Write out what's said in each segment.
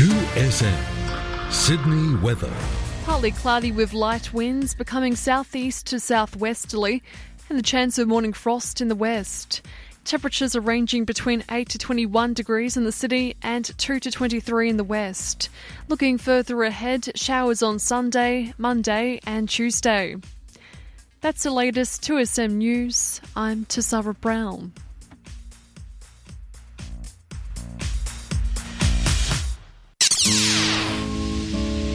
2SM Sydney weather. Partly cloudy with light winds becoming southeast to southwesterly, and the chance of morning frost in the west. Temperatures are ranging between 8 to 21 degrees in the city and 2 to 23 in the west. Looking further ahead, showers on Sunday, Monday and Tuesday. That's the latest 2SM News. I'm Tessara Brown.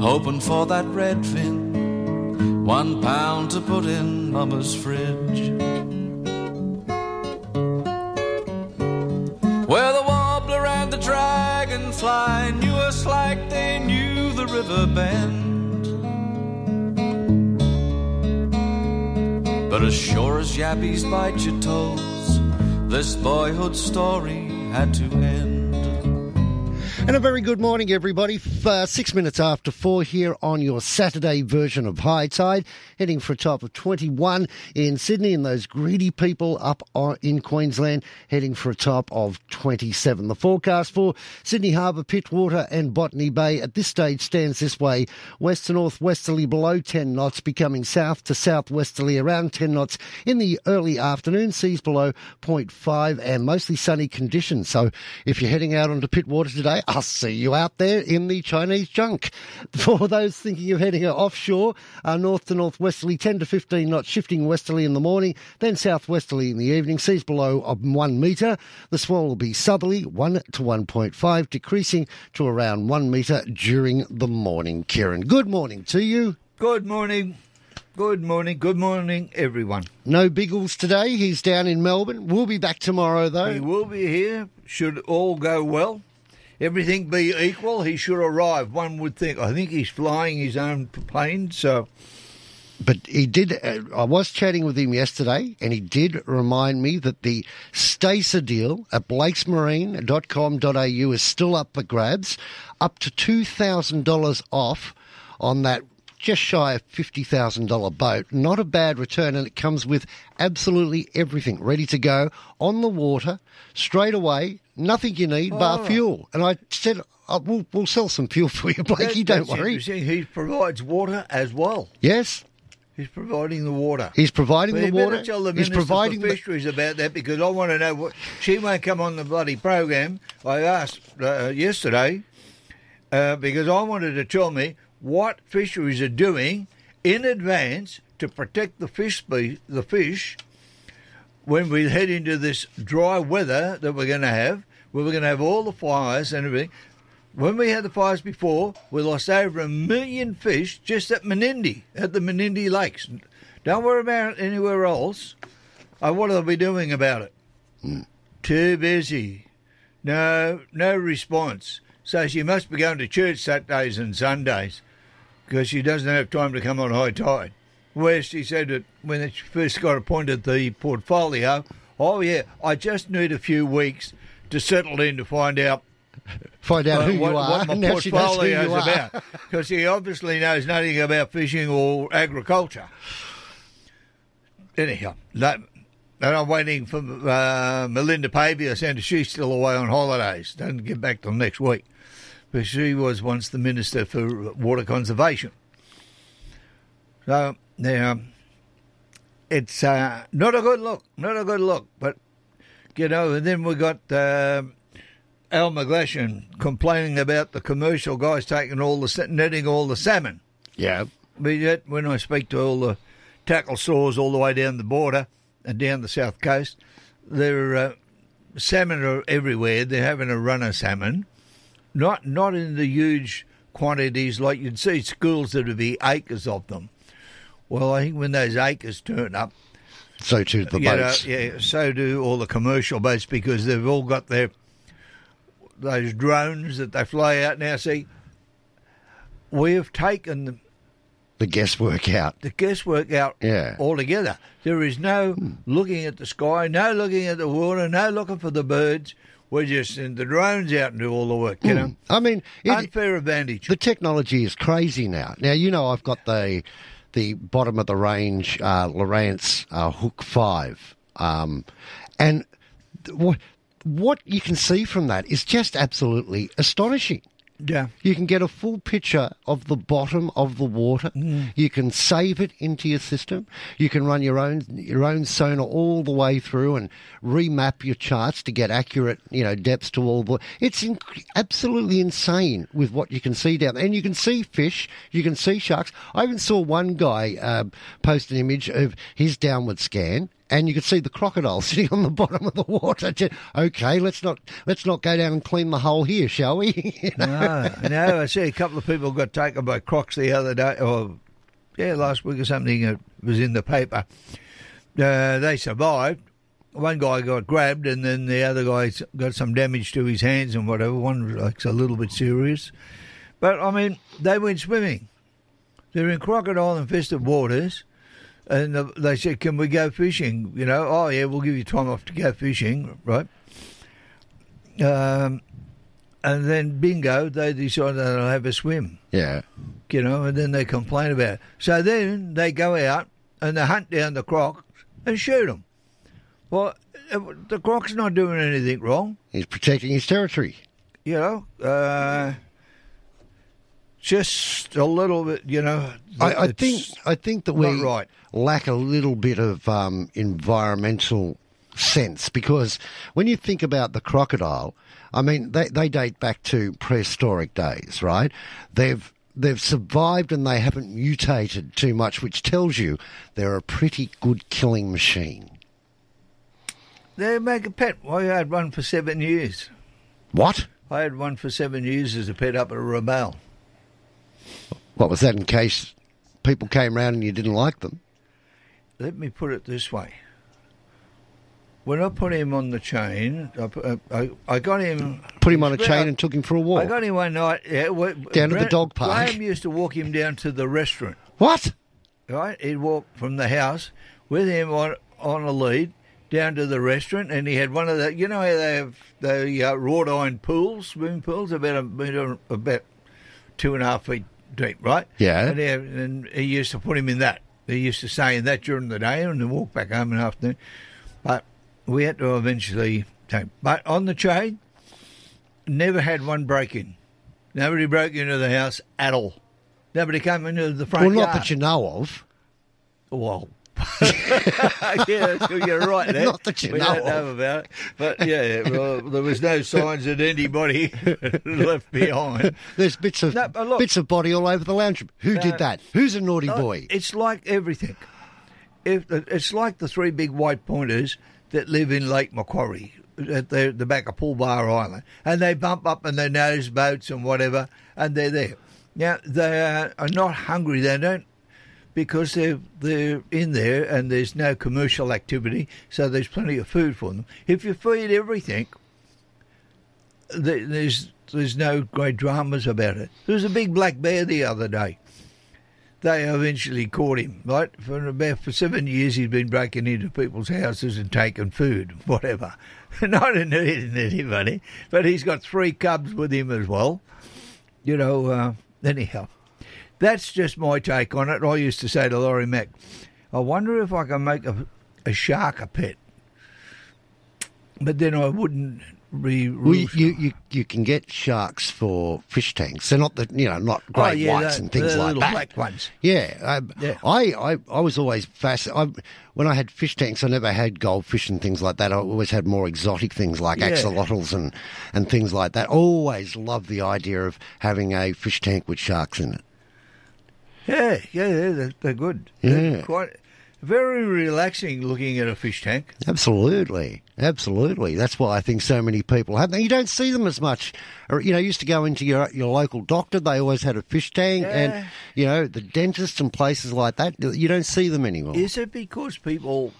hoping for that redfin, 1 pound to put in Mama's fridge. Where the warbler and the dragonfly knew us like they knew the river bend. But as sure as yappies bite your toes, this boyhood story had to end. And a very good morning, everybody. 6 minutes after four here on your Saturday version of High Tide, heading for a top of 21 in Sydney, and those greedy people up in Queensland heading for a top of 27. The forecast for Sydney Harbour, Pittwater and Botany Bay at this stage stands this way. West to northwesterly below 10 knots, becoming south to southwesterly around 10 knots in the early afternoon. Seas below 0.5 and mostly sunny conditions. So if you're heading out onto Pittwater today, I'll see you out there in the Chinese junk. For those thinking of heading offshore, north to northwesterly, 10 to 15 knots, shifting westerly in the morning, then southwesterly in the evening, seas below 1 metre. The swell will be southerly, 1 to 1.5, decreasing to around 1 metre during the morning. Kieran, good morning to you. Good morning. Good morning, everyone. No Biggles today. He's down in Melbourne. We'll be back tomorrow, though. He will be here, should all go well. Everything be equal, he should arrive, one would think. I think he's flying his own plane, so... But he did... I was chatting with him yesterday, and he did remind me that the Stacer deal at blakesmarine.com.au is still up for grabs, up to $2,000 off on that just shy of $50,000 boat. Not a bad return, and it comes with absolutely everything ready to go, on the water, straight away... Nothing you need bar fuel. And I said, we'll sell some fuel for you, Blakey, don't worry. He provides water as well. Yes. He's providing the water. He's providing the water. Better tell the Minister for Fisheries about that, because I want to know what... She won't come on the bloody program. I asked yesterday because I wanted to tell me what fisheries are doing in advance to protect the fish when we head into this dry weather that we're going to have, where we're going to have all the fires and everything. When we had the fires before, we lost over 1 million fish just at Menindee, at the Menindee Lakes. Don't worry about it anywhere else. What are we doing about it? Too busy. No response. So she must be going to church Saturdays and Sundays, because she doesn't have time to come on High Tide. Where she said that when she first got appointed the portfolio, I just need a few weeks to settle in to find out who you are. What my portfolio is about, because she obviously knows nothing about fishing or agriculture. Anyhow, and I'm waiting for Melinda Pavey. I said she's still away on holidays. Doesn't get back till next week, but she was once the Minister for Water Conservation. So now, it's not a good look, but, and then we got Al McGlashan complaining about the commercial guys taking netting all the salmon. Yeah. But yet, when I speak to all the tackle stores all the way down the border and down the south coast, their salmon are everywhere. They're having a run of salmon, not in the huge quantities like you'd see schools that would be acres of them. Well, I think when those acres turn up... So do the boats. So do all the commercial boats, because they've all got those drones that they fly out now. See, we have taken the guesswork out. The guesswork out altogether. There is no looking at the sky, no looking at the water, no looking for the birds. We just send the drones out and do all the work, you know. I mean... Unfair advantage. The technology is crazy now. Now, you know I've got the bottom-of-the-range Lowrance Hook 5. And what you can see from that is just absolutely astonishing. Yeah. You can get a full picture of the bottom of the water. Mm. You can save it into your system. You can run your own sonar all the way through and remap your charts to get accurate, you know, depths to all the... It's absolutely insane with what you can see down there. And you can see fish. You can see sharks. I even saw one guy post an image of his downward scan. And you could see the crocodile sitting on the bottom of the water. Okay, let's not go down and clean the hole here, shall we? You know? No, I see a couple of people got taken by crocs the other day, or last week or something. It was in the paper. They survived. One guy got grabbed, and then the other guy got some damage to his hands and whatever. One was like a little bit serious, but I mean, they went swimming. They're in crocodile-infested waters. And they said, can we go fishing? You know, oh, yeah, we'll give you time off to go fishing, right? And then, bingo, they decide they'll have a swim. Yeah. You know, and then they complain about it. So then they go out and they hunt down the crocs and shoot them. Well, the croc's not doing anything wrong. He's protecting his territory. You know, just a little bit, you know. I think that we lack a little bit of environmental sense, because when you think about the crocodile, I mean, they date back to prehistoric days, right? They've survived and they haven't mutated too much, which tells you they're a pretty good killing machine. They make a pet. I had one for 7 years. What? I had one for 7 years as a pet up at Rabaul. What was that, in case people came round and you didn't like them? Let me put it this way. When I put him on the chain, I got him... Put him on a chain and took him for a walk? I got him one night... Yeah, down to the dog park? Graham used to walk him down to the restaurant. What? Right? He'd walk from the house with him on a lead down to the restaurant, and he had one of the... You know how they have the wrought iron pools, swimming pools, about a metre, about 2.5 feet deep, right? Yeah. And he used to put him in that. He used to stay in that during the day and then walk back home in the afternoon. But we had to eventually take. But on the chain, never had one break in. Nobody broke into the house at all. Nobody came into the front yard. Well, not that you know of. Well, yeah, you're right there. Not that you know about it. But, yeah, well, there was no signs that anybody left behind. There's bits of body all over the lounge room. Who did that? Who's a naughty boy? It's like everything. It's like the three big white pointers that live in Lake Macquarie at the back of Pool Bar Island. And they bump up and they nose boats and whatever, and they're there. Now, they are not hungry. They don't. Because they're in there and there's no commercial activity, so there's plenty of food for them. If you feed everything, there's no great dramas about it. There was a big black bear the other day. They eventually caught him, right? For 7 years he'd been breaking into people's houses and taking food, whatever. Not eating anybody, but he's got 3 cubs with him as well. You know, anyhow. That's just my take on it. I used to say to Laurie Mack, I wonder if I can make a shark a pet. But then I wouldn't be... You can get sharks for fish tanks. They're not not great whites and things like that. Little black ones. Yeah. I was always fascinated. When I had fish tanks, I never had goldfish and things like that. I always had more exotic things like axolotls and things like that. Always loved the idea of having a fish tank with sharks in it. Yeah, they're good. Yeah. They're quite very relaxing looking at a fish tank. Absolutely. That's why I think so many people have them. You don't see them as much. Or, you know, you used to go into your local doctor, they always had a fish tank, and, you know, the dentist and places like that, you don't see them anymore. Is it because people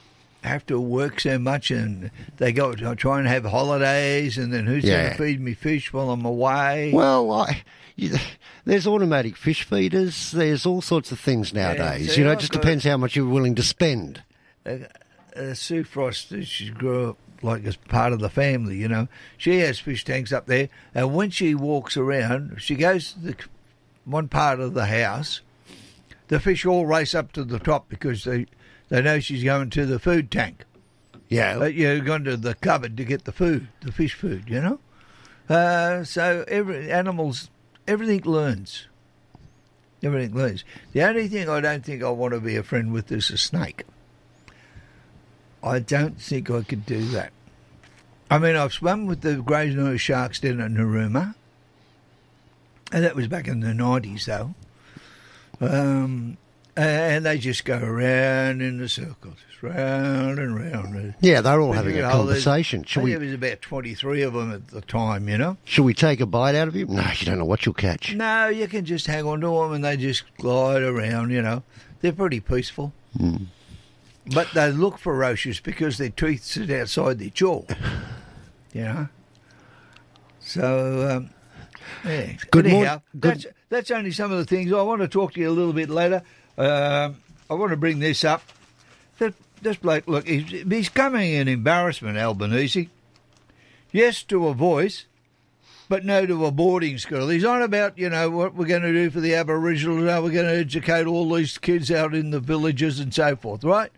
have to work so much, and they go try and have holidays, and then who's going to feed me fish while I'm away? Well, there's automatic fish feeders. There's all sorts of things nowadays. Yeah, see, it just depends how much you're willing to spend. Sue Frost, she grew up like as part of the family, you know. She has fish tanks up there, and when she walks around, she goes to the one part of the house, the fish all race up to the top because they know she's going to the food tank. Yeah. But you're going to the cupboard to get the food, the fish food, you know. So everything learns. Everything learns. The only thing I don't think I want to be a friend with is a snake. I don't think I could do that. I mean, I've swum with the Gray's Nose sharks down at Narooma, and that was back in the 90s, though. And they just go around in the circle, just round and round. Yeah, they're all having a conversation. Should we? There was about 23 of them at the time, you know. Should we take a bite out of you? No, you don't know what you'll catch. No, you can just hang on to them, and they just glide around, you know. They're pretty peaceful. Mm. But they look ferocious because their teeth sit outside their jaw, you know. So, yeah. That's only some of the things. I want to talk to you a little bit later. I want to bring this up. This bloke, look, he's coming in embarrassment, Albanese. Yes to a voice, but no to a boarding school. He's on about, you know, what we're going to do for the Aboriginals, how we're going to educate all these kids out in the villages and so forth, right?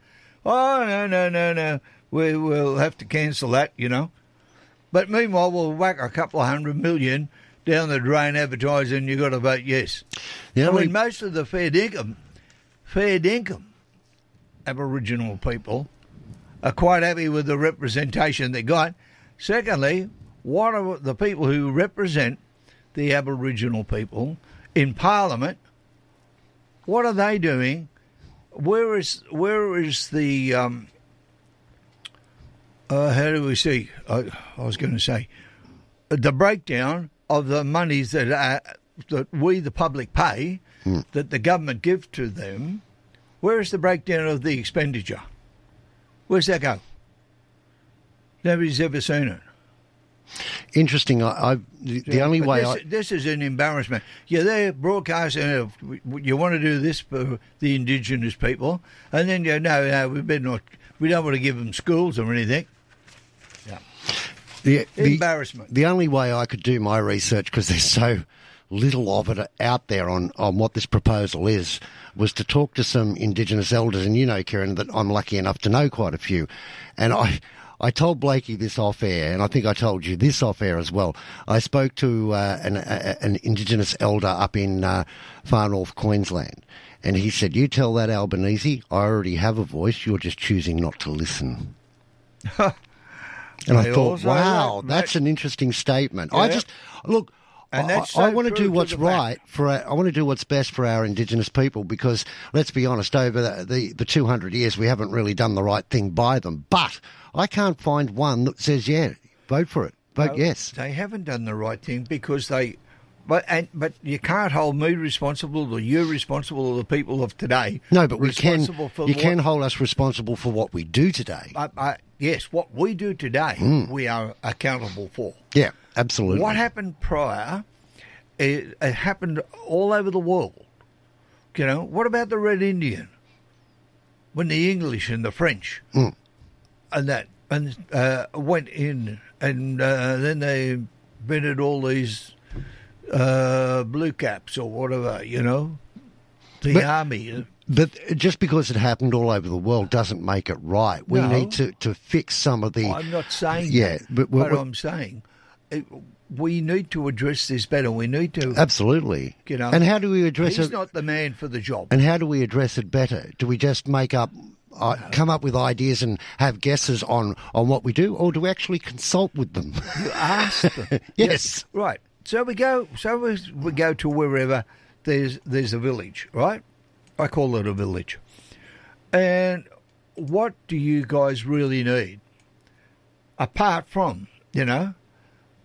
Oh, no. We'll have to cancel that, you know. But meanwhile, we'll whack a couple of $100 million down the drain advertising you've got to vote yes. I mean, most of the fair dinkum Aboriginal people are quite happy with the representation they got. Secondly, what are the people who represent the Aboriginal people in Parliament, what are they doing? Where is the... how do we see? I was going to say, the breakdown of the monies that we, the public, pay, that the government give to them, where is the breakdown of the expenditure? Where's that go? Nobody's ever seen it. Interesting. This is an embarrassment. You're there broadcasting, you want to do this for the Indigenous people, and then you know, no, we better not. We don't want to give them schools or anything. Yeah. The embarrassment. The only way I could do my research, because there's so little of it out there on what this proposal is, was to talk to some Indigenous elders, and you know, Kieran, that I'm lucky enough to know quite a few, and I told Blakey this off air, and I think I told you this off air as well. I spoke to an Indigenous elder up in far north Queensland, and he said, "You tell that Albanese, I already have a voice. You're just choosing not to listen." And I thought, wow, that's an interesting statement. Yeah. I just look. I want to do what's right for. I want to do what's best for our Indigenous people, because let's be honest, over the 200 years, we haven't really done the right thing by them. But I can't find one that says, "Yeah, vote for it, vote yes." They haven't done the right thing because they. But you can't hold me responsible or you responsible or the people of today. No, but we can. You can hold us responsible for what we do today. Yes, what we do today, we are accountable for. Yeah, absolutely. What happened prior, it happened all over the world. You know, what about the Red Indian? When the English and the French went in, and then they invented all these blue caps or whatever, you know, the army. But just because it happened all over the world doesn't make it right. We need to fix some of the... I'm not saying that. But I'm saying we need to address this better. We need to... Absolutely. You know, and how do we address it? He's not the man for the job. And how do we address it better? Do we just come up with ideas and have guesses on what we do? Or do we actually consult with them? You ask them. Yes. Right. So we go to wherever there's a village, right? I call it a village. And what do you guys really need? Apart from, you know,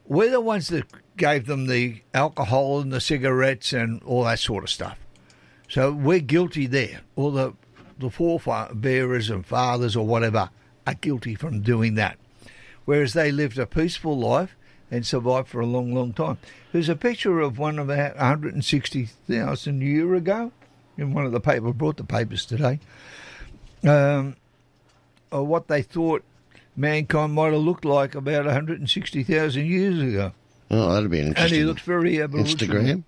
we're the ones that gave them the alcohol and the cigarettes and all that sort of stuff. So we're guilty there. All the forebearers and fathers or whatever are guilty from doing that, whereas they lived a peaceful life and survived for a long, long time. There's a picture of one about 160,000 a year ago in one of the papers. I brought the papers today. Of what they thought mankind might have looked like about 160,000 years ago. Oh, that'd be an interesting. And he looks very aboriginal.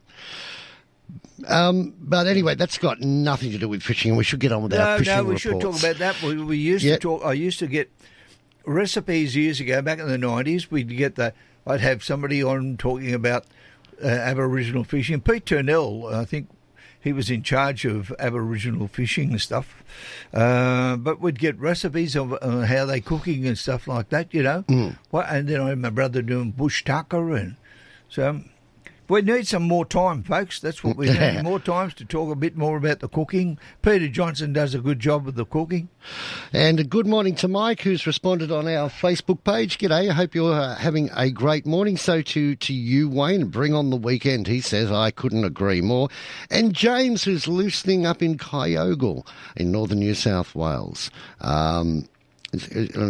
Instagram. But anyway, that's got nothing to do with fishing, and we should get on with our fishing reports. No, we should talk about that. We used to talk. I used to get recipes years ago, back in the 90s. We'd get the. I'd have somebody on talking about Aboriginal fishing. Pete Turnell, I think. He was in charge of Aboriginal fishing and stuff. But we'd get recipes of how they're cooking and stuff like that, you know. Mm. And then I had my brother doing bush tucker. And so we need some more time, folks. That's what we need, more times to talk a bit more about the cooking. Peter Johnson does a good job with the cooking. And a good morning to Mike, who's responded on our Facebook page. G'day, I hope you're having a great morning. So to you, Wayne, bring on the weekend, he says. I couldn't agree more. And James, who's listening up in Kyogle in northern New South Wales. I'm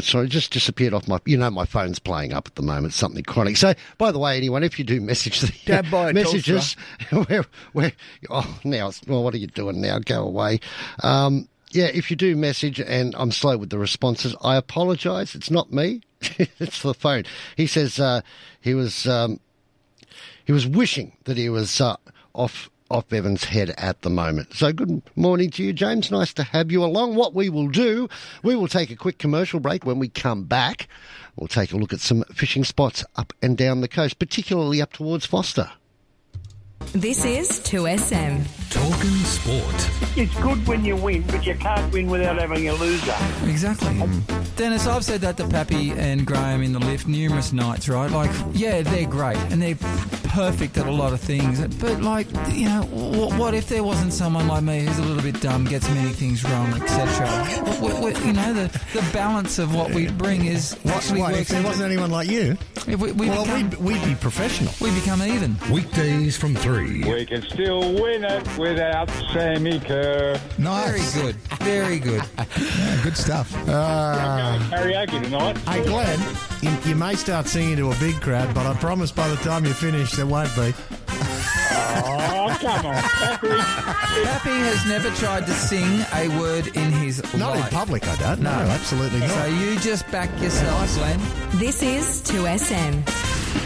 sorry, just disappeared off my... You know, my phone's playing up at the moment, something chronic. So, by the way, anyone, if you do message the messages... what are you doing now? Go away. If you do message, and I'm slow with the responses, I apologise. It's not me. It's the phone. He says he was wishing that he was off Evan's head at the moment. So good morning to you, James. Nice to have you along. What we will do, we will take a quick commercial break. When we come back, we'll take a look at some fishing spots up and down the coast, particularly up towards Foster. This is 2SM. Talking sport. It's good when you win, but you can't win without having a loser. Exactly. Dennis, I've said that to Pappy and Graham in the lift numerous nights, right? Like, yeah, they're great and they're perfect at a lot of things. But, like, you know, what if there wasn't someone like me who's a little bit dumb, gets many things wrong, etc.? You know, the balance of what we bring is... If there wasn't anyone like you, we'd be professional. We'd become even. Weekdays from 3. We can still win it without Sammy Kerr. Nice. Very good. Very good. Yeah, good stuff. Karaoke tonight. Hey, Glenn, you may start singing to a big crowd, but I promise by the time you finish, there won't be. Oh, come on, Pappy. Pappy has never tried to sing a word in his life. Not in public, I don't. No, absolutely not. So you just back yourself, Glenn. This is 2SM.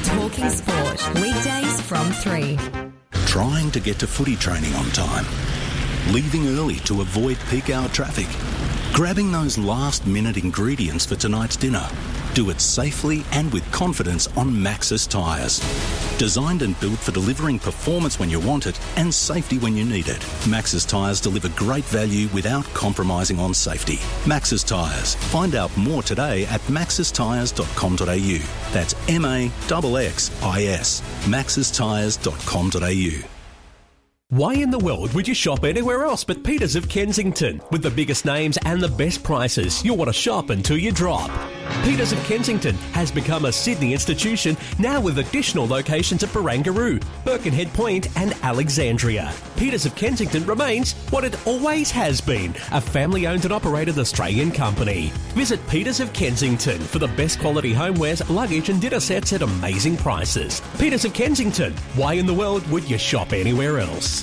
Talking sport. Weekdays from 3. Trying to get to footy training on time, leaving early to avoid peak hour traffic, grabbing those last minute ingredients for tonight's dinner. Do it safely and with confidence on Maxxis tyres. Designed and built for delivering performance when you want it and safety when you need it. Maxxis tyres deliver great value without compromising on safety. Maxxis tyres. Find out more today at maxxistires.com.au. That's MAXXIS. maxxistires.com.au. Why in the world would you shop anywhere else but Peters of Kensington? With the biggest names and the best prices, you'll want to shop until you drop. Peters of Kensington has become a Sydney institution, now with additional locations at Barangaroo, Birkenhead Point and Alexandria. Peters of Kensington remains what it always has been, a family-owned and operated Australian company. Visit Peters of Kensington for the best quality homewares, luggage and dinner sets at amazing prices. Peters of Kensington. Why in the world would you shop anywhere else?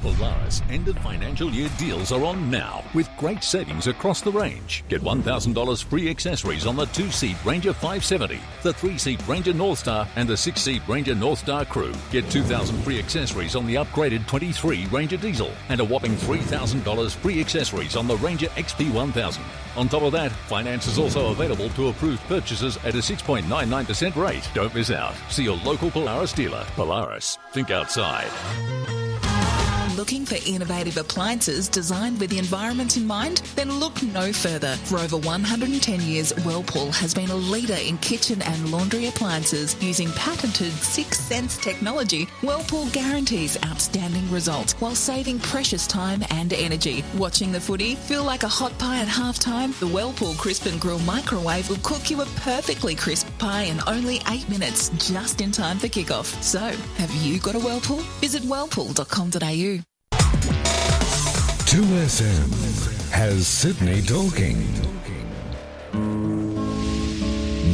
Polaris end of financial year deals are on now with great savings across the range. Get $1,000 free accessories on the 2-seat Ranger 570, the 3-seat Ranger Northstar and the 6-seat Ranger Northstar Crew. Get $2,000 free accessories on the upgraded 23 Ranger Diesel and a whopping $3,000 free accessories on the Ranger XP1000. On top of that, finance is also available to approved purchases at a 6.99% rate. Don't miss out. See your local Polaris dealer. Polaris. Think outside. Looking for innovative appliances designed with the environment in mind? Then look no further. For over 110 years, Whirlpool has been a leader in kitchen and laundry appliances. Using patented Sixth Sense technology, Whirlpool guarantees outstanding results while saving precious time and energy. Watching the footy? Feel like a hot pie at halftime? The Whirlpool Crisp and Grill microwave will cook you a perfectly crisp pie in only 8 minutes, just in time for kickoff. So, have you got a Whirlpool? Visit whirlpool.com.au. 2SM has Sydney talking.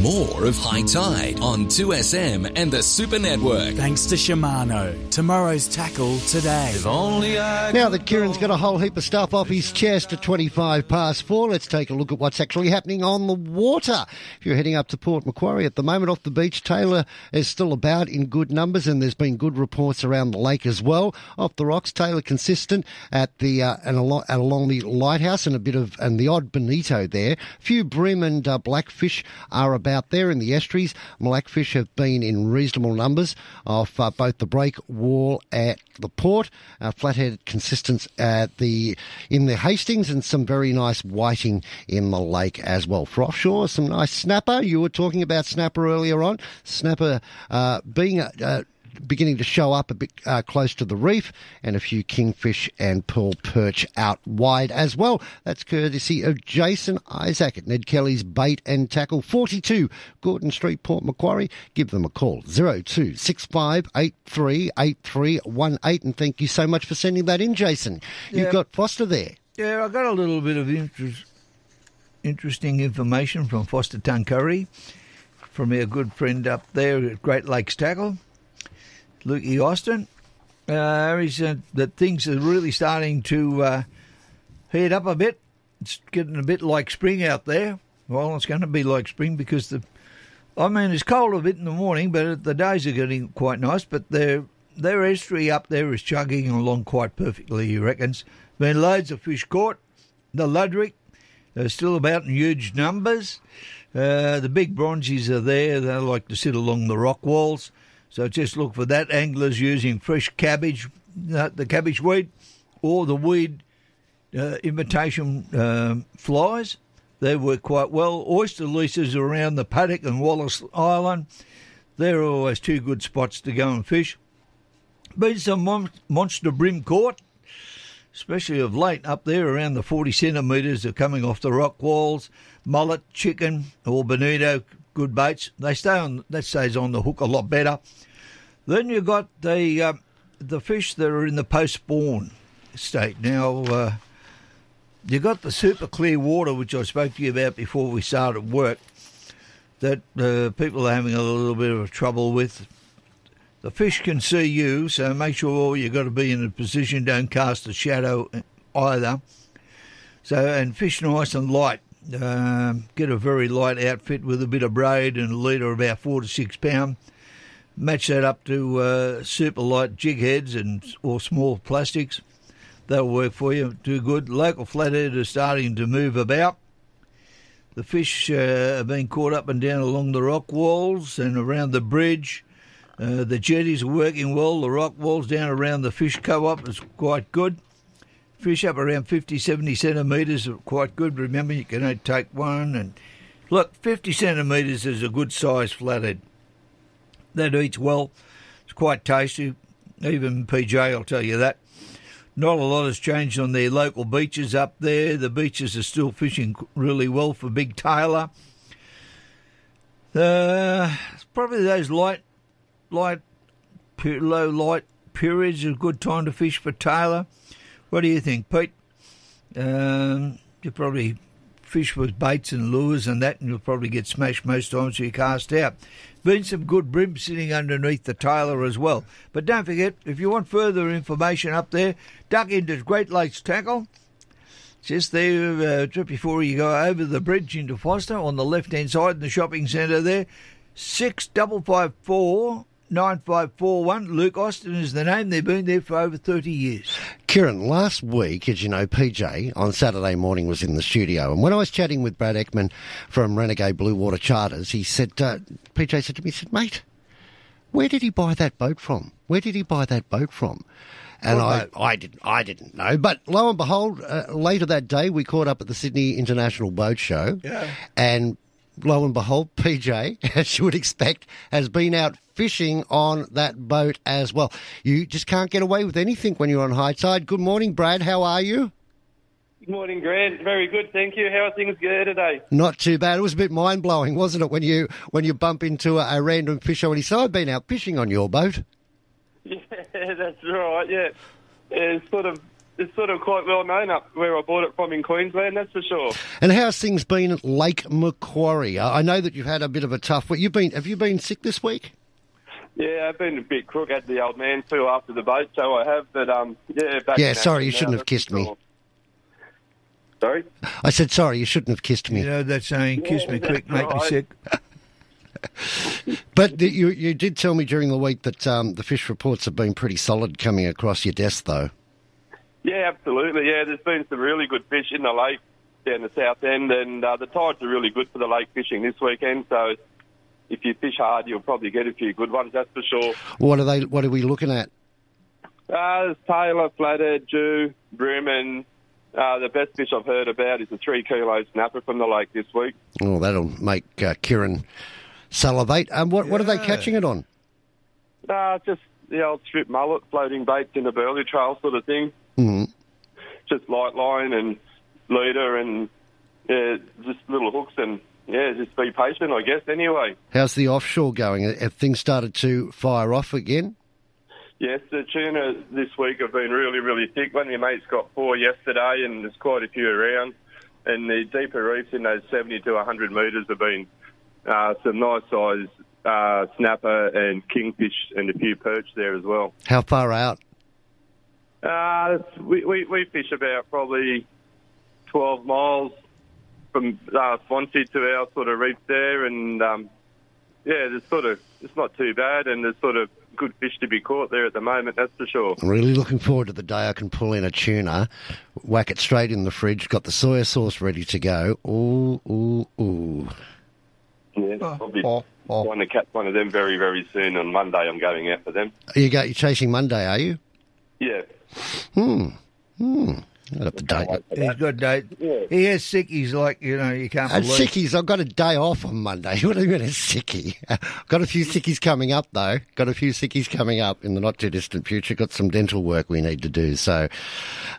more of High Tide on 2SM and the Super Network. Thanks to Shimano. Tomorrow's tackle today. Now that Kieran's got a whole heap of stuff off his chest at 25 past four, let's take a look at what's actually happening on the water. If you're heading up to Port Macquarie at the moment off the beach, Taylor is still about in good numbers, and there's been good reports around the lake as well. Off the rocks, Taylor consistent at the and along the lighthouse, and a bit of and the odd bonito there. A few brim and blackfish are about there in the estuaries. Blackfish have been in reasonable numbers off both the break wall at the port, flathead consistence at the in the Hastings, and some very nice whiting in the lake as well. For offshore, some nice snapper. You were talking about snapper earlier on. Snapper being beginning to show up a bit close to the reef, and a few kingfish and pearl perch out wide as well. That's courtesy of Jason Isaac at Ned Kelly's Bait and Tackle, 42 Gordon Street, Port Macquarie. Give them a call, 0265838318, and thank you so much for sending that in, Jason. Yeah. You've got Foster there. Yeah, I got a little bit of interesting information from Foster Tuncurry, from our good friend up there at Great Lakes Tackle, Lukey Austin. He said that things are really starting to heat up a bit. It's getting a bit like spring out there. Well, it's going to be like spring because it's cold a bit in the morning, but the days are getting quite nice. But their estuary up there is chugging along quite perfectly, he reckons. Been loads of fish caught. The ludwig are still about in huge numbers. The big bronzies are there. They like to sit along the rock walls. So just look for that. Anglers using fresh cabbage, the cabbage weed, or the weed imitation flies. They work quite well. Oyster leases around the paddock and Wallace Island. They're always two good spots to go and fish. Been some monster brim caught, especially of late up there around the 40 centimetres are coming off the rock walls. Mullet, chicken, or bonito, good baits. They stay on. That stays on the hook a lot better. Then you've got the fish that are in the post-spawn state. Now, you got the super clear water, which I spoke to you about before we started work, that people are having a little bit of trouble with. The fish can see you, so make sure you've got to be in a position. Don't cast a shadow either. So, and fish nice and light. Get a very light outfit with a bit of braid and a leader about 4 to 6 pound. Match that up to super light jig heads and or small plastics. That'll work for you. Do good. Local flathead are starting to move about. The fish are being caught up and down along the rock walls and around the bridge. The jetties are working well. The rock walls down around the fish co-op is quite good. Fish up around 50, 70 centimetres are quite good. Remember, you can only take one. And look, 50 centimetres is a good size flathead. That eats well. It's quite tasty. Even PJ will tell you that. Not a lot has changed on their local beaches up there. The beaches are still fishing really well for Big Taylor. It's probably those low light periods are a good time to fish for Taylor. What do you think, Pete? You probably fish with baits and lures and that, and you'll probably get smashed most times you cast out. Been some good brim sitting underneath the Taylor as well. But don't forget, if you want further information up there, duck into Great Lakes Tackle. Just there, just before you go over the bridge into Foster, on the left-hand side in the shopping centre there, 6554 9541. Luke Austin is the name. They've been there for over 30 years. Kieran, last week, as you know, PJ on Saturday morning was in the studio, and when I was chatting with Brad Ekman from Renegade Blue Water Charters, he said, PJ said to me, he said, mate, where did he buy that boat from? Where did he buy that boat from? And I didn't know. But lo and behold, later that day, we caught up at the Sydney International Boat Show, yeah. And lo and behold, PJ, as you would expect, has been out fishing on that boat as well. You just can't get away with anything when you're on High Tide. Good morning, Brad. How are you? Good morning, Grant. Very good, thank you. How are things there today? Not too bad. It was a bit mind-blowing, wasn't it, when you bump into a random fisher when he said, I've been out fishing on your boat. Yeah, that's right, yeah. It's sort of it's sort of quite well known up where I bought it from in Queensland, that's for sure. And how's things been at Lake Macquarie? I know that you've had a bit of a tough week. Have you been sick this week? Yeah, I've been a bit crook at the old man too after the boat show. I have, but yeah. Yeah, sorry, you shouldn't have kissed me. Sorry? I said, sorry, you shouldn't have kissed me. You know that saying, kiss me quick, make me sick. But you did tell me during the week that the fish reports have been pretty solid coming across your desk, though. Yeah, absolutely. Yeah, there's been some really good fish in the lake down the south end, and the tides are really good for the lake fishing this weekend. So if you fish hard, you'll probably get a few good ones, that's for sure. What are they? What are we looking at? There's Taylor, Flathead, Jew, Broom, and the best fish I've heard about is a 3 kilo snapper from the lake this week. Oh, that'll make Kieran salivate. What are they catching it on? Just the old strip mullet, floating baits in the burley trail sort of thing. Mm-hmm. Just light line and leader and just little hooks and, just be patient, I guess, anyway. How's the offshore going? Have things started to fire off again? Yes, the tuna this week have been really, really thick. One of your mates got 4 yesterday and there's quite a few around. And the deeper reefs in those 70 to 100 metres have been some nice size snapper and kingfish and a few perch there as well. How far out? We fish about probably 12 miles from Swansea to our sort of reef there, and it's not too bad, and there's sort of good fish to be caught there at the moment, that's for sure. I'm really looking forward to the day I can pull in a tuna, whack it straight in the fridge, got the soy sauce ready to go. Ooh, ooh, ooh. Yeah, probably trying to catch one of them very, very soon. On Monday, I'm going out for them. You're chasing Monday, are you? Yeah. I've got the date. He's got a date. Yeah. He has sickies, like, you know, you can't believe. Sickies, I've got a day off on Monday. What do you mean a sickie? I've got a few sickies coming up, though. Got a few sickies coming up in the not-too-distant future. Got some dental work we need to do. So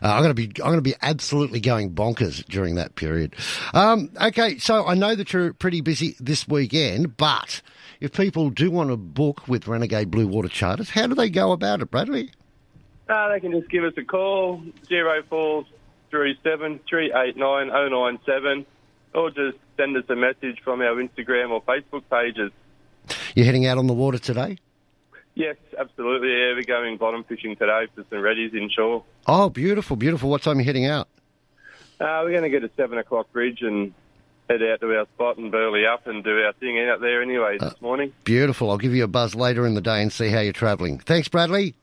I'm going to be absolutely going bonkers during that period. Okay, so I know that you're pretty busy this weekend, but if people do want to book with Renegade Blue Water Charters, how do they go about it, Bradley? They can just give us a call, 0437 389 097, or just send us a message from our Instagram or Facebook pages. You're heading out on the water today? Yes, absolutely. Yeah, we're going bottom fishing today for some reddies inshore. Oh, beautiful, beautiful. What time are you heading out? We're going to get a 7 o'clock bridge and head out to our spot and burley up and do our thing out there anyway this morning. Beautiful. I'll give you a buzz later in the day and see how you're travelling. Thanks, Bradley.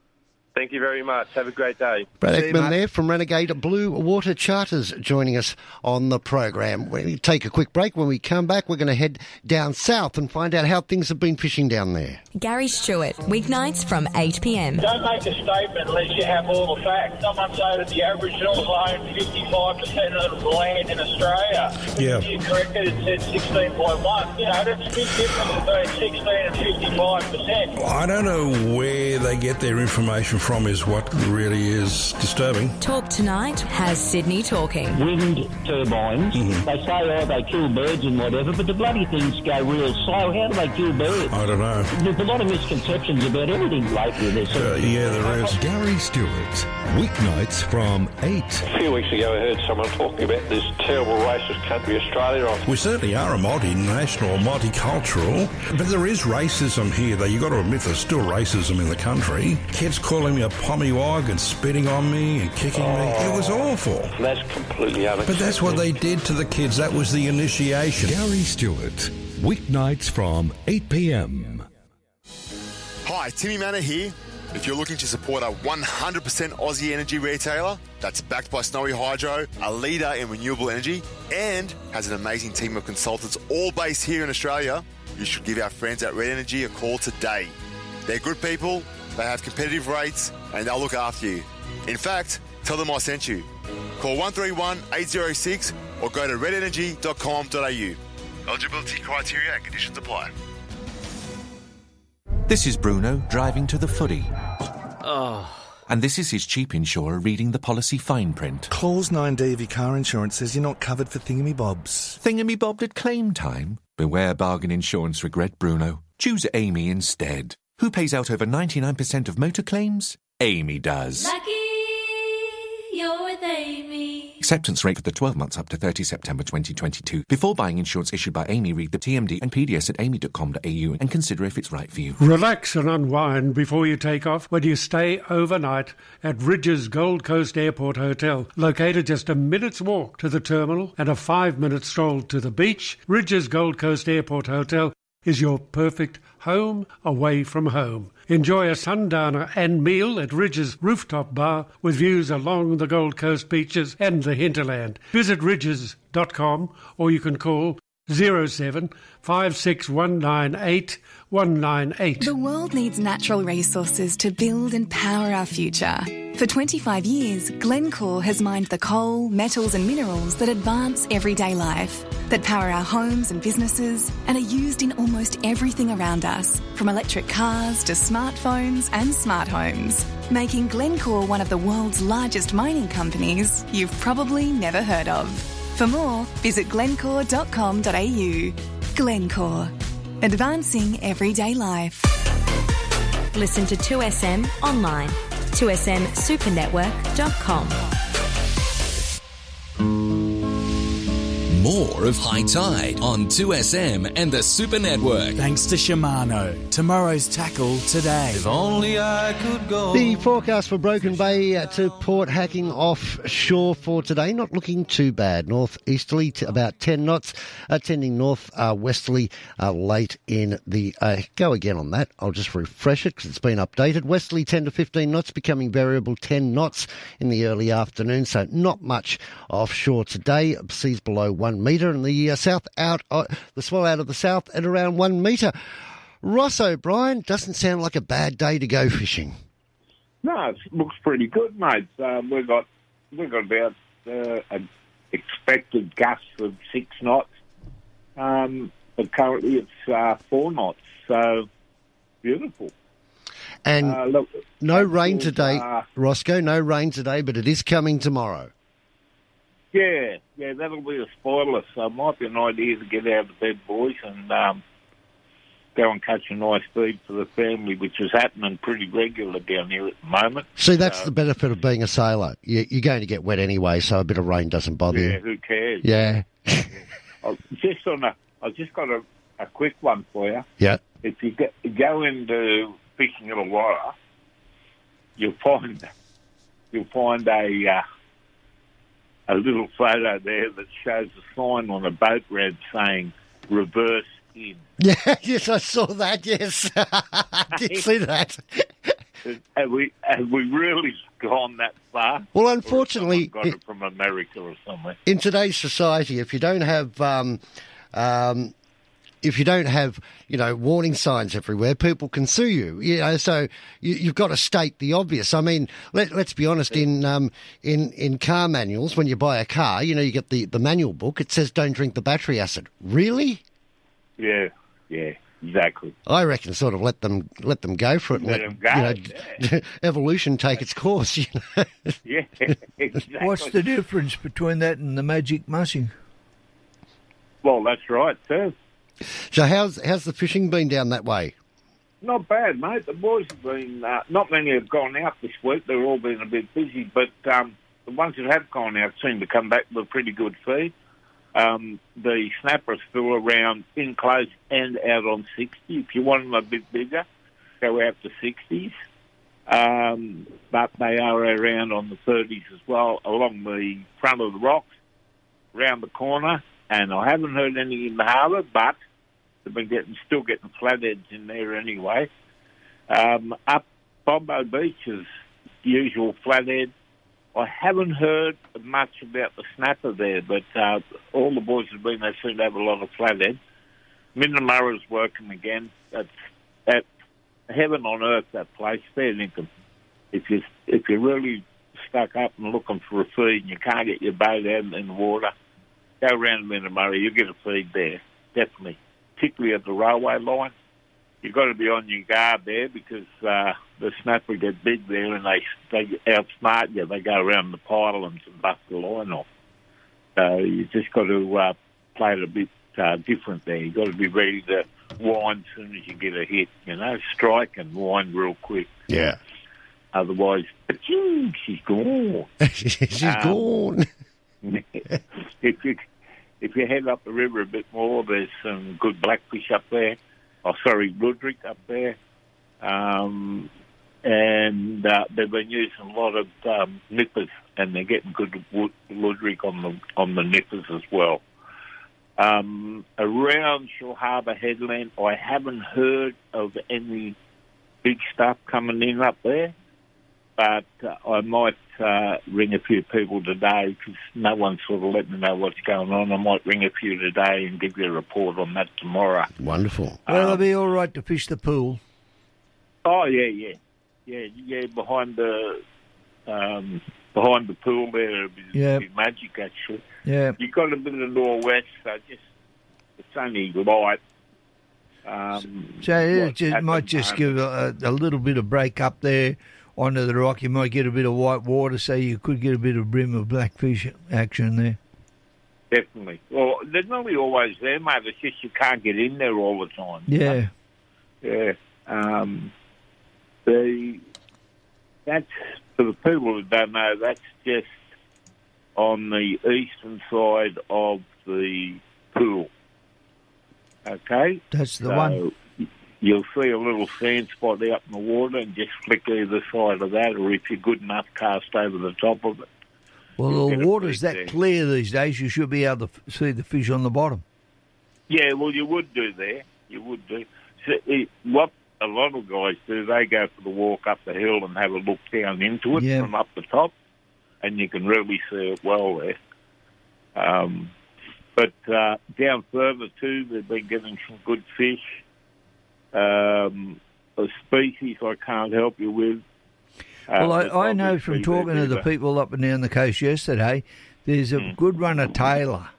Thank you very much. Have a great day. Brad Ekman there from Renegade Blue Water Charters joining us on the program. We'll take a quick break. When we come back, we're going to head down south and find out how things have been fishing down there. Gary Stewart, weeknights from 8 p.m. Don't make a statement unless you have all the facts. Someone stated the Aboriginals own 55% of the land in Australia. Yeah. You corrected it, said 16.1. You know, that's a big difference between 16 and 55%. Well, I don't know where they get their information from is what really is disturbing. Talk Tonight has Sydney talking. Wind turbines. Mm-hmm. They say, oh, they kill birds and whatever, but the bloody things go real slow. How do they kill birds? I don't know. There's a lot of misconceptions about everything lately. There is. Gary Stewart, weeknights from 8. A few weeks ago I heard someone talking about this terrible racist country Australia. We certainly are a multinational, multicultural, but there is racism here, though. You've got to admit there's still racism in the country. Kids calling me a pommywog and spitting on me and kicking me. It was awful. That's completely unacceptable. But that's what they did to the kids. That was the initiation. Gary Stewart, weeknights from 8 p.m. Hi, Timmy Manor here. If you're looking to support a 100% Aussie energy retailer that's backed by Snowy Hydro, a leader in renewable energy, and has an amazing team of consultants all based here in Australia, you should give our friends at Red Energy a call today. They're good people. They have competitive rates and they'll look after you. In fact, tell them I sent you. Call 131 806 or go to redenergy.com.au. Eligibility criteria and conditions apply. This is Bruno driving to the footy. Oh. And this is his cheap insurer reading the policy fine print. Clause 9D of your car insurance says you're not covered for thingamybobs. Thingamy-bobbed at claim time? Beware bargain insurance regret, Bruno. Choose Amy instead. Who pays out over 99% of motor claims? Amy does. Lucky you're with Amy. Acceptance rate for the 12 months up to 30 September 2022. Before buying insurance issued by Amy, read the TMD and PDS at amy.com.au and consider if it's right for you. Relax and unwind before you take off when you stay overnight at Ridge's Gold Coast Airport Hotel. Located just a minute's walk to the terminal and a 5-minute stroll to the beach, Ridge's Gold Coast Airport Hotel is your perfect home away from home. Enjoy a sundowner and meal at Ridge's Rooftop Bar with views along the Gold Coast beaches and the hinterland. Visit ridges.com or you can call 07 561 98 198. The world needs natural resources to build and power our future. For 25 years, Glencore has mined the coal, metals and minerals that advance everyday life, that power our homes and businesses and are used in almost everything around us, from electric cars to smartphones and smart homes. Making Glencore one of the world's largest mining companies you've probably never heard of. For more, visit glencore.com.au. Glencore. Advancing everyday life. Listen to 2SM online. 2smsupernetwork.com. More of High Tide on 2SM and the Super Network. Thanks to Shimano. Tomorrow's tackle today. If only I could go. The forecast for Broken Bay to Port Hacking offshore for today. Not looking too bad. Northeasterly to about 10 knots. Tending northwesterly late in the... go again on that. I'll just refresh it because it's been updated. Westerly 10 to 15 knots, becoming variable 10 knots in the early afternoon. So not much offshore today. Seas below 1 metre, and the south out, the swell out of the south at around 1 metre. Ross O'Brien, doesn't sound like a bad day to go fishing. No, it looks pretty good, mate. We've got about an expected gust of 6 knots, but currently it's 4 knots. So beautiful. And look, no rain today, Roscoe. No rain today, but it is coming tomorrow. Yeah, that'll be a spoiler, so it might be an idea to get out of bed, boys, and go and catch a nice feed for the family, which is happening pretty regular down here at the moment. See, that's the benefit of being a sailor. You're going to get wet anyway, so a bit of rain doesn't bother you. Yeah, who cares? Yeah. I've just got a quick one for you. Yeah. If you go into fishing in the water, you'll find a little photo there that shows a sign on a boat ramp saying reverse in. Yeah, yes, I saw that, yes. I did see that. Have we really gone that far? Well, unfortunately... Got it from America or somewhere. In today's society, if you don't have... if you don't have, warning signs everywhere, people can sue you. So you've got to state the obvious. I mean, let's be honest. In car manuals, when you buy a car, you get the manual book. It says don't drink the battery acid. Really? Yeah, exactly. I reckon sort of let them go for it. Let them go. Evolution take its course. Yeah, exactly. What's the difference between that and the magic mussing? Well, that's right too. So how's the fishing been down that way? Not bad, mate. The boys have been... not many have gone out this week. They've all been a bit busy. But the ones that have gone out seem to come back with a pretty good feed. The snapper is still around in close and out on 60. If you want them a bit bigger, go out to 60s. But they are around on the 30s as well, along the front of the rocks, round the corner. And I haven't heard any in the harbour, but they've been still getting flatheads in there anyway. Up Bombo Beach is usual flathead. I haven't heard much about the snapper there, but all the boys have been, they seem to have a lot of flathead. Minamara's working again. That's heaven on earth, that place. Fair income. If you're really stuck up and looking for a feed and you can't get your boat out in the water, go around Menindee, you'll get a feed there, definitely. Particularly at the railway line. You've got to be on your guard there because the snapper get big there and they outsmart you. They go around the pylons and bust the line off. So you just got to play it a bit different there. You've got to be ready to wind as soon as you get a hit, strike and wind real quick. Yeah. Otherwise, she's gone. she's gone. If you head up the river a bit more, there's some good blackfish up there. Oh, sorry, Rudrick up there. And they've been using a lot of nippers, and they're getting good Rudrick on the nippers as well. Around Shore Harbour headland, I haven't heard of any big stuff coming in up there, but I might ring a few people today because no one sort of let me know what's going on. I might ring a few today and give you a report on that tomorrow. Wonderful. Well, it'll be all right to fish the pool. Oh, yeah. Behind the pool there, it'll be magic, actually. Yeah. You've got a bit of northwest, so just it's only light. So it might just give a little bit of break up there onto the rock. You might get a bit of white water, so you could get a bit of brim of blackfish action there. Definitely. Well, they're normally always there, mate. It's just you can't get in there all the time. Yeah. You know? Yeah. That's, for the people who don't know, that's just on the eastern side of the pool. Okay? That's the one. You'll see a little sand spot out in the water and just flick either side of that, or if you're good enough, cast over the top of it. Well, the water's that clear these days, you should be able to see the fish on the bottom. Yeah, well, you would do there. You would do. So what a lot of guys do, they go for the walk up the hill and have a look down into it from up the top, and you can really see it well there. But down further, too, they've been getting some good fish. A species I can't help you with. Well, I know from talking to the people up and down the coast yesterday, there's a good run of Taylor.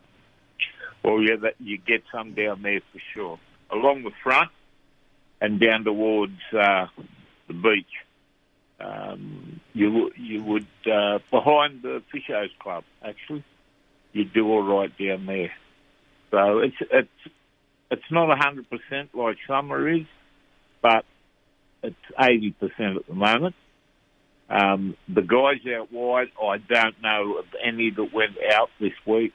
Well, yeah, you get some down there for sure. Along the front and down towards the beach. You would behind the Fishers Club, actually. You'd do all right down there. So it's not 100% like summer is, but it's 80% at the moment. The guys out wide, I don't know of any that went out this week.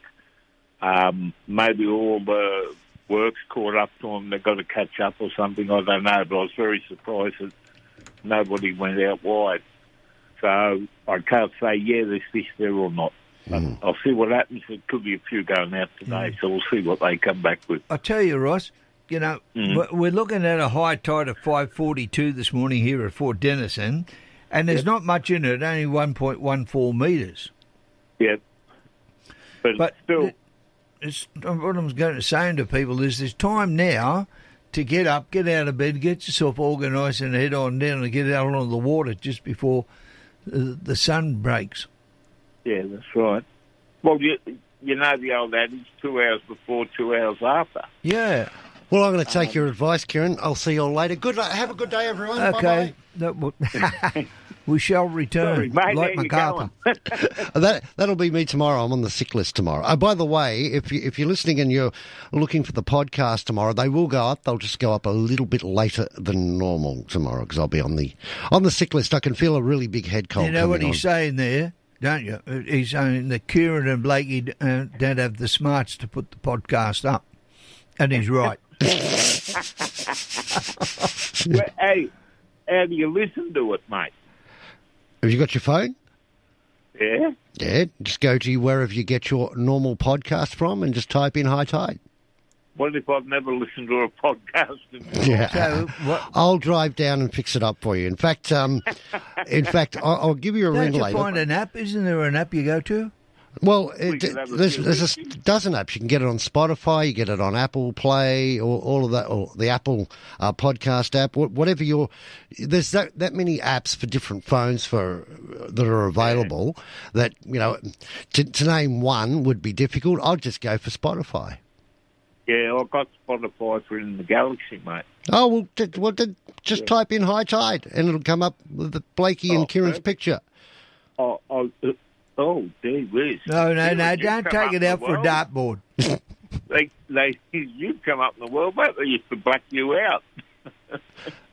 Maybe all the work's caught up to them. They've got to catch up or something. I don't know, but I was very surprised that nobody went out wide. So I can't say, there's fish there or not. I'll see what happens. There could be a few going out today, so we'll see what they come back with. I tell you, Ross, we're looking at a high tide of 542 this morning here at Fort Denison, and there's not much in it, only 1.14 metres. Yeah. But still... It's, what I'm going to say to people is there's time now to get up, get out of bed, get yourself organised and head on down and get out on the water just before the sun breaks. Yeah, that's right. Well, you know the old adage, 2 hours before, 2 hours after. Yeah. Well, I'm going to take your advice, Kieran. I'll see you all later. Have a good day, everyone. Okay. Bye-bye. We shall return. Sorry, mate, like MacArthur. That'll be me tomorrow. I'm on the sick list tomorrow. By the way, if you're listening and you're looking for the podcast tomorrow, they will go up. They'll just go up a little bit later than normal tomorrow because I'll be on the sick list. I can feel a really big head cold. You know what he's saying there, don't you? He's saying that Kieran and Blakey don't have the smarts to put the podcast up, and he's right. Well, hey, how do you listen to it, mate? Have you got your phone? Yeah. Yeah, just go to wherever you get your normal podcast from and just type in High Tide. What if I've never listened to a podcast before? Yeah. I'll drive down and fix it up for you. In fact, I'll give you a ring later. Don't you find an app? Isn't there an app you go to? Well, there's a dozen apps. You can get it on Spotify, you get it on Apple Play, or all of that, or the Apple podcast app, whatever your. There's that many apps for different phones that are available. Yeah. That to name one would be difficult. I'll just go for Spotify. Yeah, I've got Spotify for in the galaxy, mate. Oh well, just type in High Tide and it'll come up with the Blakey and Kieran's picture. Oh, gee whiz. No, don't take it out for a dartboard. They used to come up in the world, mate. They used to black you out.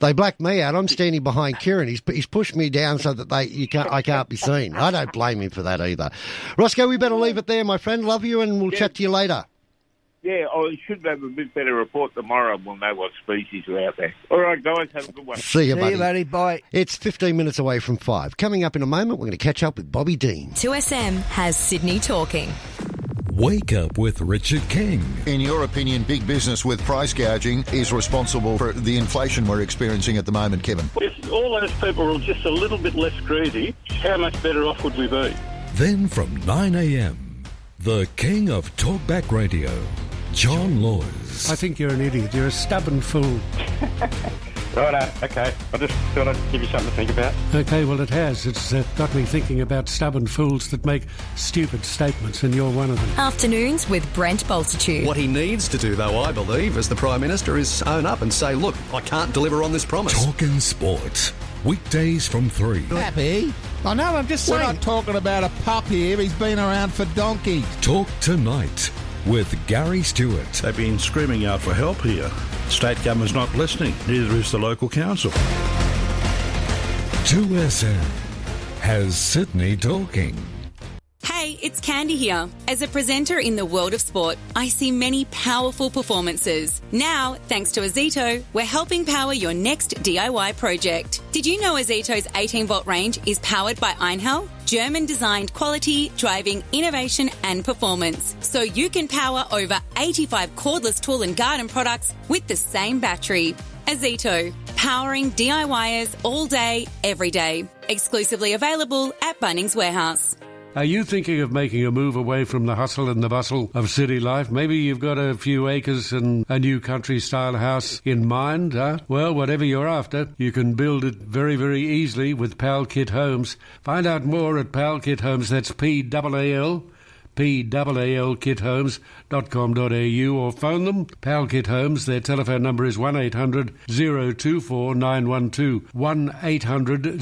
They black me out. I'm standing behind Kieran. He's pushed me down so that I can't be seen. I don't blame him for that either. Roscoe, we better leave it there, my friend. Love you, and we'll chat to you later. Yeah, I should have a bit better report tomorrow, and we'll know what species are out there. All right, guys, have a good one. See you, buddy. See you, buddy. Bye. It's 15 minutes away from 5. Coming up in a moment, we're going to catch up with Bobby Dean. 2SM has Sydney talking. Wake Up with Richard King. In your opinion, big business with price gouging is responsible for the inflation we're experiencing at the moment, Kevin? If all those people were just a little bit less greedy, how much better off would we be? Then from 9am, the king of Talkback Radio, John Laws. I think you're an idiot. You're a stubborn fool. Righto, okay. I just thought I'd give you something to think about. Okay, well it has. It's got me thinking about stubborn fools that make stupid statements, and you're one of them. Afternoons with Brent Bultitude. What he needs to do, though, I believe, as the Prime Minister, is own up and say, look, I can't deliver on this promise. Talking Sports, weekdays from 3. Happy? I know, I'm just saying. We're not talking about a pup here. He's been around for donkeys. Talk Tonight with Gary Stewart. They've been screaming out for help here. State government's not listening, neither is the local council. 2SM has Sydney talking. Hey, it's Candy here. As a presenter in the world of sport, I see many powerful performances. Now, thanks to Azito, we're helping power your next DIY project. Did you know Azito's 18-volt range is powered by Einhell? German-designed quality, driving, innovation and performance. So you can power over 85 cordless tool and garden products with the same battery. Azito, powering DIYers all day, every day. Exclusively available at Bunnings Warehouse. Are you thinking of making a move away from the hustle and the bustle of city life? Maybe you've got a few acres and a new country-style house in mind, huh? Well, whatever you're after, you can build it very, very easily with Pal Kit Homes. Find out more at Pal Kit Homes. That's P-A-L, kithomes.com.au, or phone them. Pal Kit Homes, their telephone number is 1800 024 912. 1800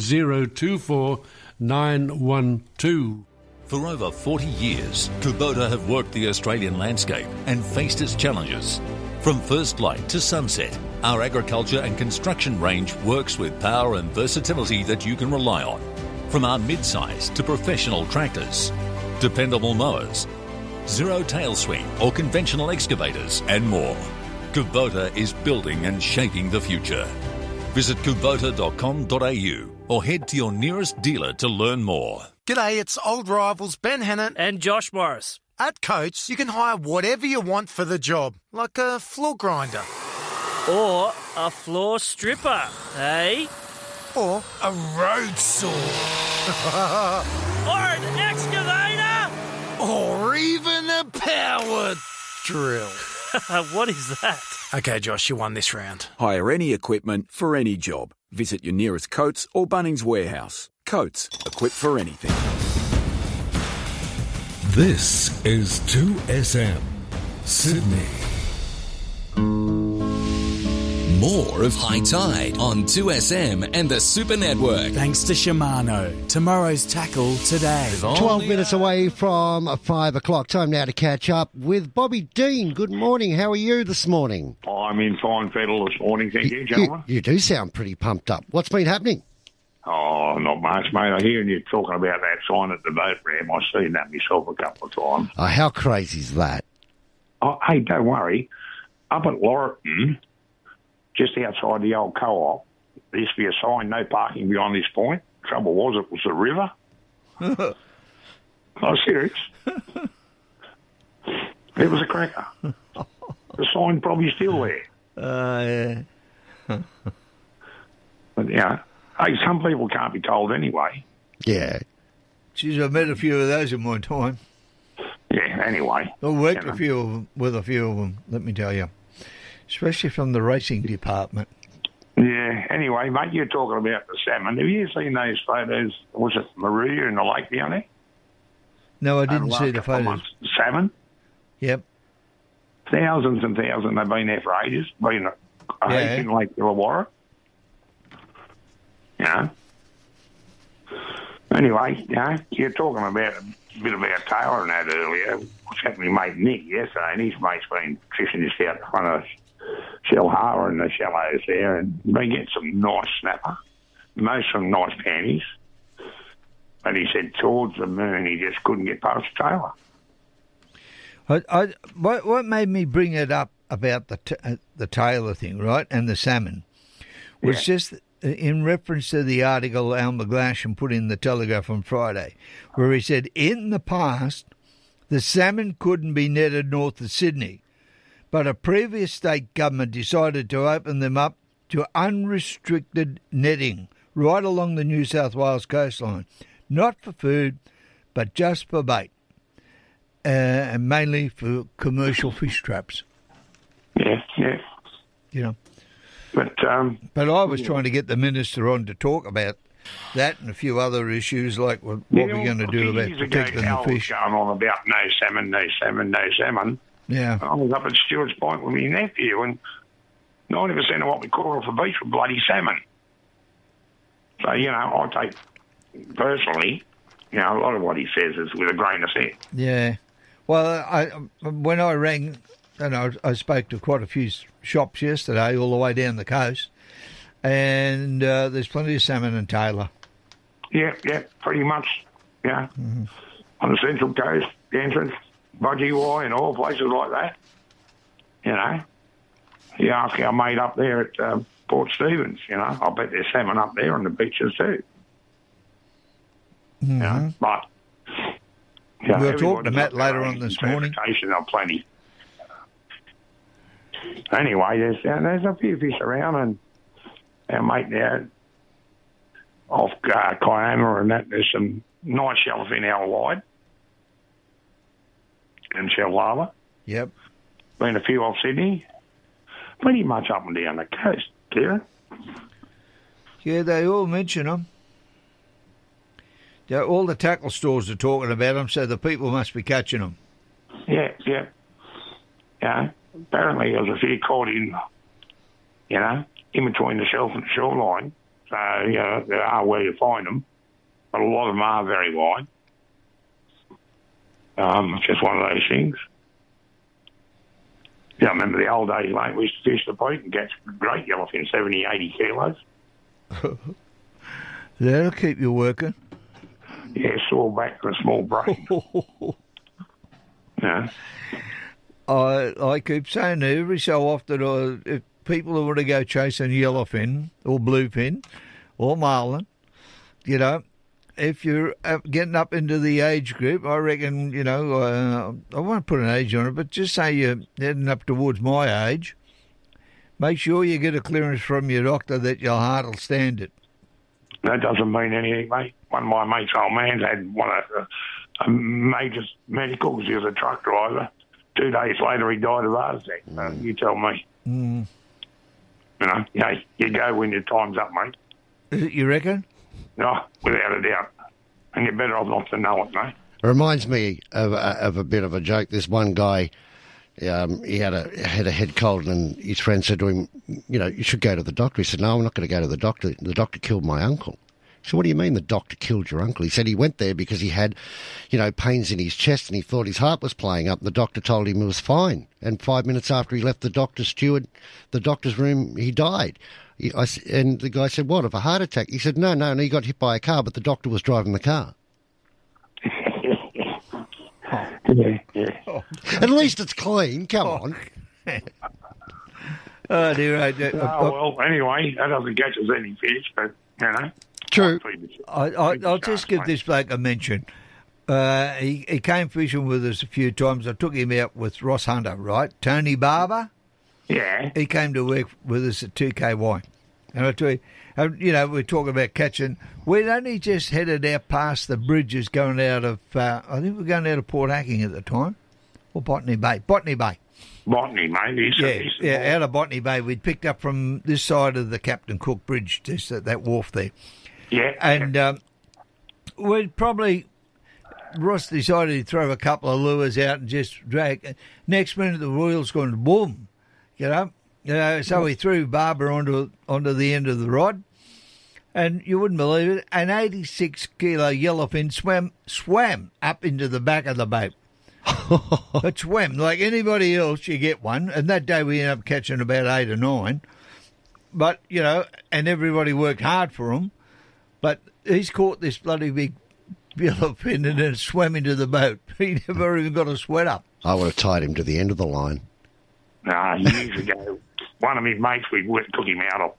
024 912. For over 40 years, Kubota have worked the Australian landscape and faced its challenges. From first light to sunset, our agriculture and construction range works with power and versatility that you can rely on. From our mid-size to professional tractors, dependable mowers, zero tail swing or conventional excavators, and more, Kubota is building and shaping the future. Visit kubota.com.au or head to your nearest dealer to learn more. G'day, it's old rivals Ben Hennett and Josh Morris. At Coates, you can hire whatever you want for the job, like a floor grinder. Or a floor stripper, eh? Or a road saw. Or an excavator. Or even a power drill. What is that? Okay, Josh, you won this round. Hire any equipment for any job. Visit your nearest Coates or Bunnings Warehouse. Coates, equipped for anything. This is 2SM, Sydney. More of High Tide on 2SM and the Super Network. Thanks to Shimano. Tomorrow's tackle today. 12 minutes away from 5 o'clock. Time now to catch up with Bobby Dean. Good morning. How are you this morning? I'm in fine fettle this morning, thank you, gentlemen. You do sound pretty pumped up. What's been happening? Oh, not much, mate. I hear you talking about that sign at the boat ramp. I've seen that myself a couple of times. Oh, how crazy is that? Oh, hey, don't worry. Up at Lowrance, just outside the old co-op, there used to be a sign, no parking beyond this point. Trouble was, it was the river. Oh, serious. It was a cracker. The sign probably still there. Yeah. But, you know, hey, some people can't be told anyway. Yeah. Geez, I've met a few of those in my time. Yeah, anyway. I worked with a few of them, let me tell you. Especially from the racing department. Yeah, anyway, mate, you're talking about the salmon. Have you seen those photos? Was it Maruya in the lake down there? No, I didn't see the photos. Salmon? Yep. Thousands and thousands. They've been there for ages. Been a in Lake Illawarra. You know. Anyway, you know, you're talking about a bit about Taylor and that earlier. What's happened to mate Nick yesterday, and his mate's been fishing just out in front of Shalhara in the shallows there, and they get some nice snapper, most some nice panties. But he said towards the moon, he just couldn't get past the trailer. What made me bring it up about the Taylor thing, right, and the salmon, was just in reference to the article Al McGlashan put in the Telegraph on Friday, where he said, in the past, the salmon couldn't be netted north of Sydney, but a previous state government decided to open them up to unrestricted netting right along the New South Wales coastline, not for food, but just for bait. And mainly for commercial fish traps. Yeah, yeah. You know. But I was trying to get the minister on to talk about that and a few other issues, like what we're going to do about protecting the fish. Going on about no salmon, no salmon, no salmon. Yeah. I was up at Stewart's Point with my nephew, and 90% of what we caught off the beach were bloody salmon. So, you know, I take personally, you know, a lot of what he says is with a grain of sand. Yeah. Well, when I rang, and I spoke to quite a few shops yesterday all the way down the coast, and there's plenty of salmon and Taylor. Yeah, pretty much, yeah. Mm-hmm. On the Central Coast, the entrance, Budgie-Wye and all places like that, you know. You ask our mate up there at Port Stephens, you know, I bet there's salmon up there on the beaches too. Mm-hmm. You know, but... Yeah, we'll talk to Matt later on this morning. Of plenty. Anyway, there's a few fish around, and our mate there off Kiama and that, there's some nice shellfin out wide and shell lava. Yep. Been a few off Sydney. Pretty much up and down the coast, dear. Yeah, they all mention them. Yeah, all the tackle stores are talking about them, so the people must be catching them. Yeah. Apparently there's a few caught in, you know, in between the shelf and the shoreline. So, you know, they are where you find them. But a lot of them are very wide. It's just one of those things. Yeah, I remember the old days, mate, we used to fish the peak and catch great yellowfin, 70, 80 kilos. That'll keep you working. Yeah, saw back for a small break. Yeah. I keep saying that every so often, if people who want to go chasing yellowfin or bluefin or marlin, you know, if you're getting up into the age group, I reckon, you know, I won't put an age on it, but just say you're heading up towards my age, make sure you get a clearance from your doctor that your heart will stand it. That doesn't mean anything, mate. One of my mates' old man's had one of a major medical because he was a truck driver. 2 days later, he died of heart attack. You tell me. Mm. You know, you go when your time's up, mate. Is it, you reckon? No, without a doubt. And you're better off not to know it, mate. It reminds me of a bit of a joke. This one guy, he had a head cold, and his friend said to him, you know, you should go to the doctor. He said, no, I'm not going to go to the doctor. The doctor killed my uncle. So what do you mean the doctor killed your uncle? He said he went there because he had, you know, pains in his chest and he thought his heart was playing up. The doctor told him he was fine. And 5 minutes after he left the doctor's room, he died. And the guy said, what, of a heart attack? He said, no, he got hit by a car, but the doctor was driving the car. Oh. At least it's clean. Come on. Oh, dear. Well, anyway, that doesn't catch us any fish, but, you know. True. I'll just give this bloke a mention. He came fishing with us a few times. I took him out with Ross Hunter, right? Tony Barber. Yeah. He came to work with us at 2KY. And I tell you, you know, we're talking about catching. We'd only just headed out past the bridges going out of, I think we were going out of Port Hacking at the time, or Botany Bay. Botany, mate. Out of Botany Bay. We'd picked up from this side of the Captain Cook Bridge, just at that wharf there. Yeah. And Ross decided he'd throw a couple of lures out and just drag. Next minute, the royal's gone, boom, you know. So he threw Barbara onto the end of the rod, and you wouldn't believe it, an 86-kilo yellowfin swam up into the back of the boat. It's wham. Like anybody else, you get one. And that day we ended up catching about 8 or 9. But, you know, and everybody worked hard for them. But he's caught this bloody big yellowfin and it swam into the boat. He never even got a sweat up. I would have tied him to the end of the line. Years ago, one of his mates we worked took him out of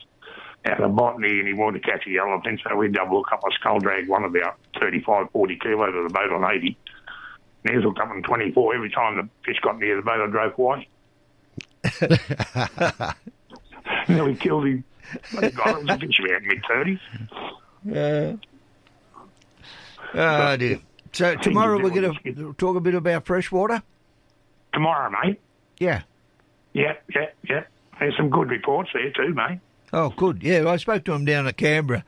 Botany and he wanted to catch a yellowfin, so we double hook up a skull drag one about 35, 40 kilos of the boat on 80. And he was hooked up on 24. Every time the fish got near the boat, I drove away. Nearly killed him. It was a fish about mid-30s. Oh, dear. So tomorrow we're going to talk a bit about freshwater? Tomorrow, mate? Yeah. Yeah. There's some good reports there too, mate. Oh, good. Yeah, I spoke to them down at Canberra,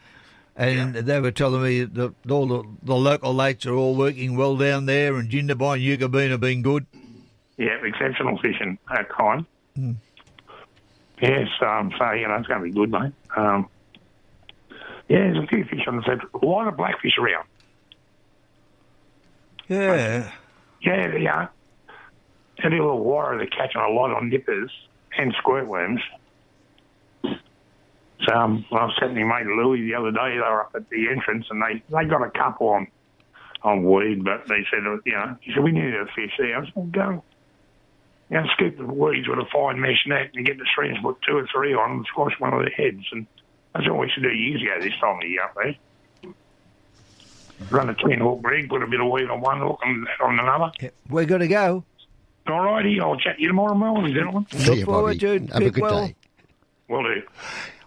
and they were telling me that all the local lakes are all working well down there, and Jindabyne, Yugabeen have been good. Yeah, exceptional fishing at time. Mm. Yes, so, you know, it's going to be good, mate. Yeah, there's a few fish on the surface. A lot of blackfish around. Yeah. Yeah, they are. A little water, they're catching a lot on nippers and squirtworms. So I was sitting with mate Louie the other day. They were up at the entrance and they got a couple on weed, but they said, you know, he said, we need a fish there. I said, well, go. You know, scoop the weeds with a fine mesh net and get the streams, put 2 or 3 on and squash one of their heads. And that's what we used to do years ago this time of the year up there. Run a 10-hook rig, put a bit of weed on one hook and on another. Yeah, we're going to go. All righty, I'll chat to you tomorrow morning, gentlemen. Look forward to it. Have a good day. Will do.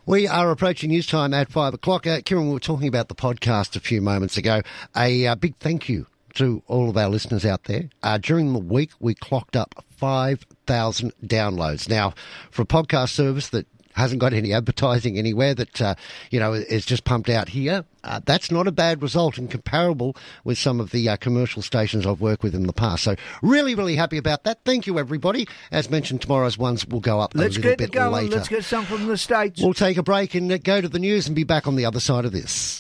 We are approaching news time at 5 o'clock. Kieran, we were talking about the podcast a few moments ago. A big thank you to all of our listeners out there. During the week, we clocked up 5,000 downloads. Now, for a podcast service that hasn't got any advertising anywhere, that, you know, is just pumped out here, that's not a bad result and comparable with some of the commercial stations I've worked with in the past. So really, really happy about that. Thank you, everybody. As mentioned, tomorrow's ones will go up a little bit later. Let's get some from the States. We'll take a break and go to the news and be back on the other side of this.